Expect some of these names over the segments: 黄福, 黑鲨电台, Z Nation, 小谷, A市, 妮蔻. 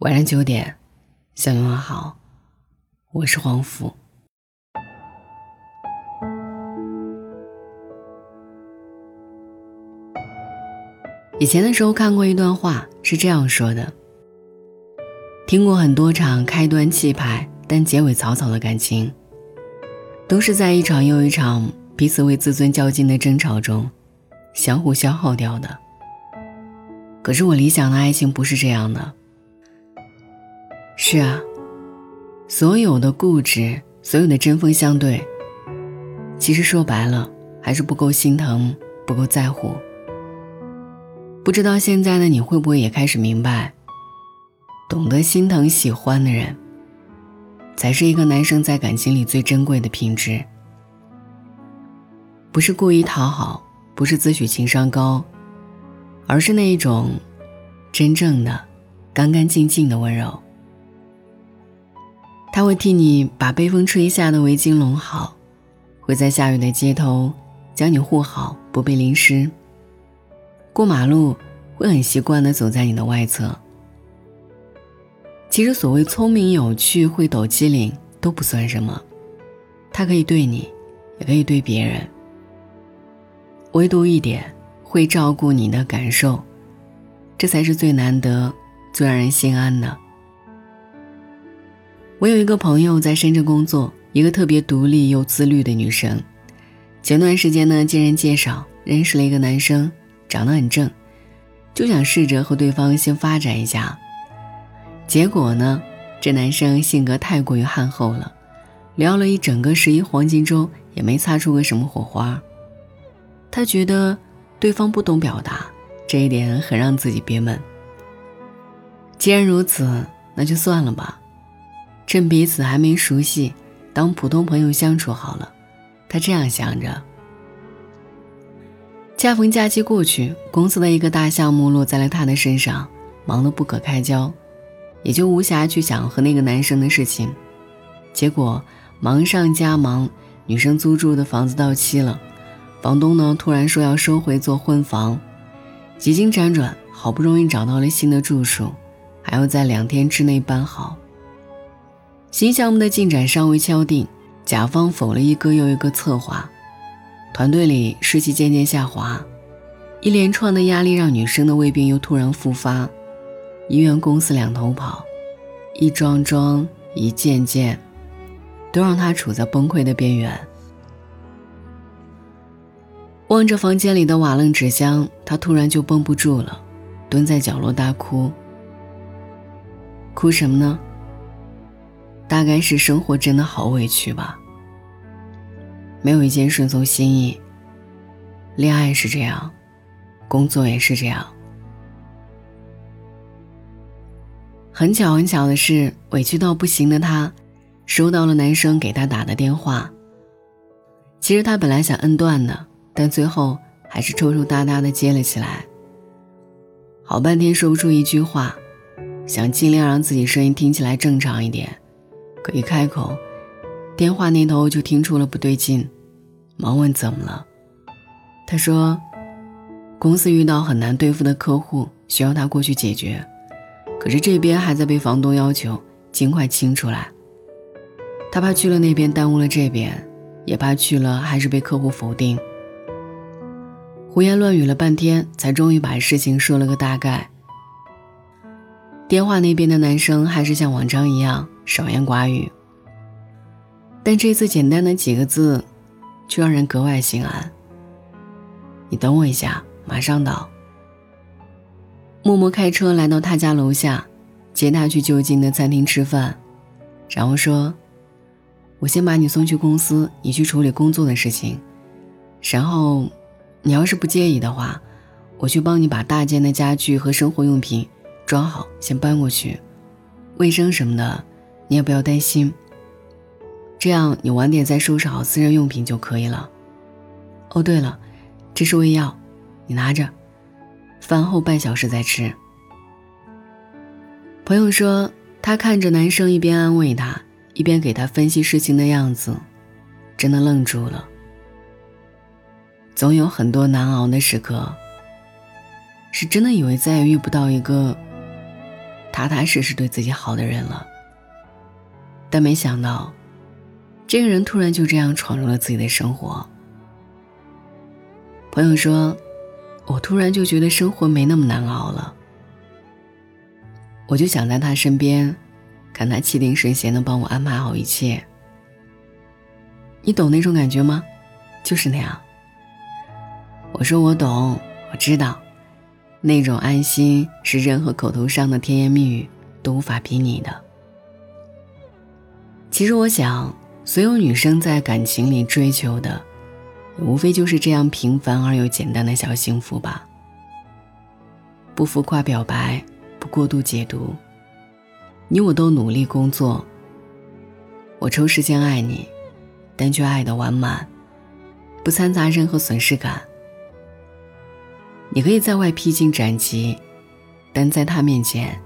晚上9点，向你们好，我是黄福。以前的时候看过一段话，是这样说的：听过很多场开端气派但结尾草草的感情，都是在一场又一场彼此为自尊较劲的争吵中相互消耗掉的。可是我理想的爱情不是这样的。是啊，所有的固执，所有的针锋相对，其实说白了还是不够心疼，不够在乎。不知道现在的你会不会也开始明白，懂得心疼喜欢的人才是一个男生在感情里最珍贵的品质。不是故意讨好，不是自诩情商高，而是那一种真正的干干净净的温柔。他会替你把被风吹下的围巾拢好，会在下雨的街头将你护好不被淋湿，过马路会很习惯地走在你的外侧。其实所谓聪明有趣，会抖机灵都不算什么，他可以对你也可以对别人，唯独一点会照顾你的感受，这才是最难得最让人心安的。我有一个朋友在深圳工作，一个特别独立又自律的女生。前段时间呢，经人介绍认识了一个男生，长得很正，就想试着和对方先发展一下。结果呢，这男生性格太过于憨厚了，聊了一整个11黄金周也没擦出个什么火花。他觉得对方不懂表达，这一点很让自己憋闷。既然如此，那就算了吧。趁彼此还没熟悉，当普通朋友相处好了，他这样想着。恰逢假期过去，公司的一个大项目落在了他的身上，忙得不可开交，也就无暇去想和那个男生的事情。结果忙上加忙，女生租住的房子到期了，房东呢突然说要收回做婚房，几经辗转，好不容易找到了新的住处，还要在2天之内搬好。新项目的进展尚未敲定，甲方否了一个又一个策划，团队里士气渐渐下滑，一连串的压力让女生的胃病又突然复发，医院公司2头跑，一桩桩一件件都让她处在崩溃的边缘。望着房间里的瓦楞纸箱，她突然就绷不住了，蹲在角落大哭。哭什么呢？大概是生活真的好委屈吧，没有一件顺从心意。恋爱是这样，工作也是这样。很巧很巧的是，委屈到不行的她收到了男生给她打的电话。其实她本来想恩断的，但最后还是抽抽搭搭的接了起来。好半天说不出一句话，想尽量让自己声音听起来正常一点，可一开口，电话那头就听出了不对劲，忙问怎么了。他说公司遇到很难对付的客户，需要他过去解决，可是这边还在被房东要求尽快清出来。他怕去了那边耽误了这边，也怕去了还是被客户否定。胡言乱语了半天，才终于把事情说了个大概。电话那边的男生还是像往常一样少言寡语，但这次简单的几个字却让人格外心安。你等我一下，马上到。默默开车来到他家楼下，接他去就近的餐厅吃饭，然后说我先把你送去公司，你去处理工作的事情，然后你要是不介意的话，我去帮你把大件的家具和生活用品装好先搬过去，卫生什么的你也不要担心，这样你晚点再收拾好私人用品就可以了。哦对了，这是胃药，你拿着，饭后半小时再吃。朋友说他看着男生一边安慰他一边给他分析事情的样子，真的愣住了。总有很多难熬的时刻，是真的以为再也遇不到一个踏踏实实对自己好的人了。但没想到这个人突然就这样闯入了自己的生活。朋友说，我突然就觉得生活没那么难熬了，我就想在他身边，看他气定神闲地帮我安排好一切。你懂那种感觉吗？就是那样。我说我懂，我知道，那种安心是任何口头上的甜言蜜语都无法比拟的。其实我想，所有女生在感情里追求的，无非就是这样平凡而又简单的小幸福吧。不浮夸表白，不过度解读，你我都努力工作，我抽时间爱你，但却爱得完满，不掺杂任何损失感。你可以在外披荆斩棘，但在他面前，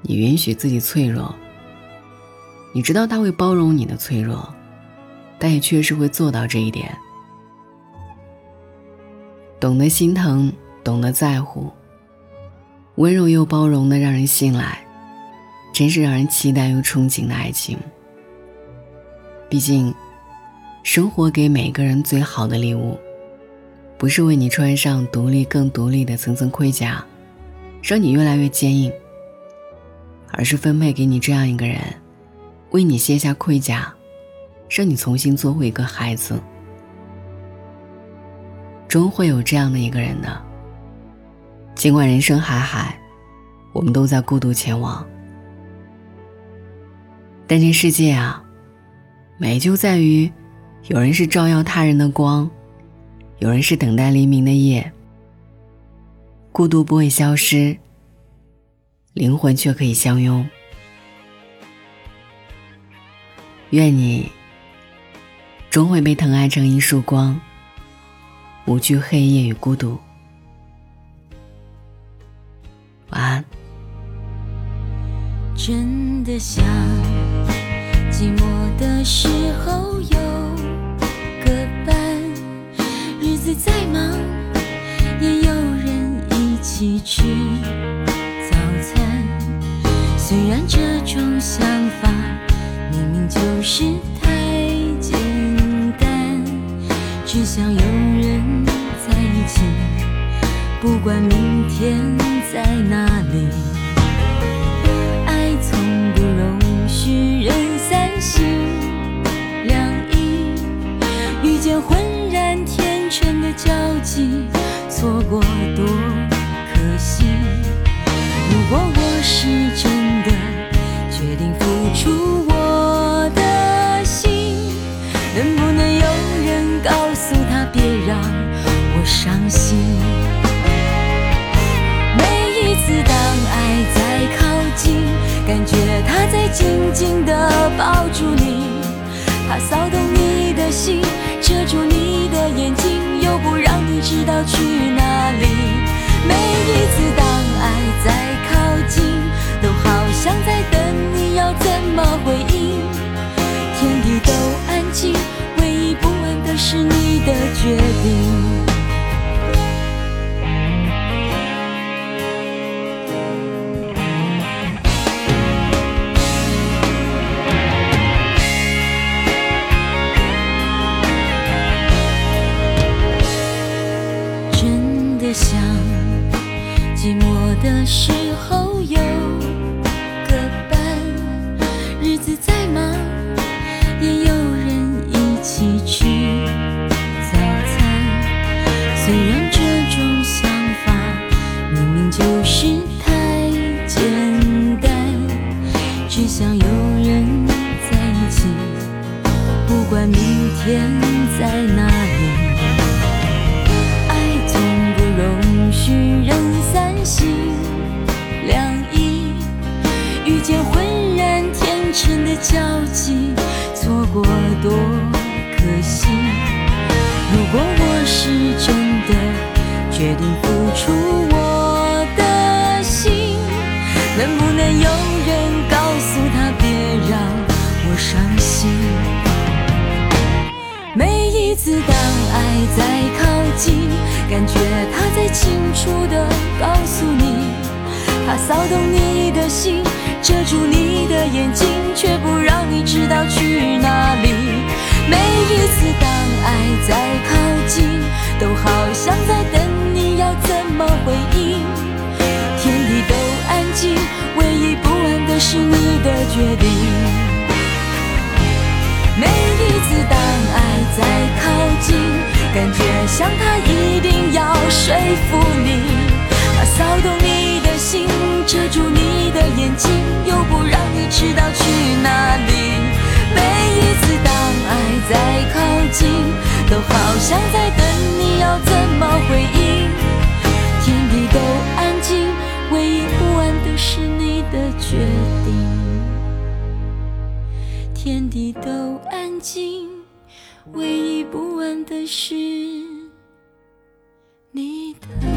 你允许自己脆弱。你知道他会包容你的脆弱，但也确实会做到这一点。懂得心疼，懂得在乎，温柔又包容的让人信赖，真是让人期待又憧憬的爱情。毕竟生活给每个人最好的礼物，不是为你穿上独立更独立的层层盔甲，让你越来越坚硬，而是分配给你这样一个人，为你卸下盔甲，让你重新做回一个孩子。终会有这样的一个人的。尽管人生海海，我们都在孤独前往，但这世界啊，美就在于有人是照耀他人的光，有人是等待黎明的夜。孤独不会消失，灵魂却可以相拥。愿你终会被疼爱成一束光，无惧黑夜与孤独。晚安。真的想寂寞的时候有个伴，日子再忙也有人一起吃早餐。虽然这种想法明明就是太简单，只想有人在一起，不管明天在哪里。爱从不容许人三心两意，遇见浑然天成的交集，错过多可惜。如果我是真的决定付出我的心，能不能有人告诉他别让我伤心。每一次当爱在靠近，感觉他在紧紧地抱住你，他骚动你的心，遮住你的眼睛，又不让你知道去哪里。每一次当爱在靠近，都好像在等你要怎么回应。天地都安静，唯一不安的是你的决定。想寂寞的时候有个伴，日子再忙也有人一起吃早餐。虽然这种想法明明就是太简单，只想有人在一起，不管明天在哪里。许人三心两意，遇见浑然天成的交集，错过多可惜。如果我是真的决定付出我的心，能不能有人告诉他别让我伤心。每一次当爱在靠近，感觉他在清楚地告诉你，怕骚动你的心，遮住你的眼睛，却不让你知道去哪里。每一次当爱在靠近，都好像在等你要怎么回应。天地都安静，唯一不安的是你的决定。每一次当爱在靠近，感觉像他一定要说服你，怕骚动你的心，遮住你的眼睛，又不让你知道去哪里。每一次当爱在靠近，都好像在等你要怎么回应。天地都安静，唯一不安的是你的决定。天地都安静，唯一不安的是你的。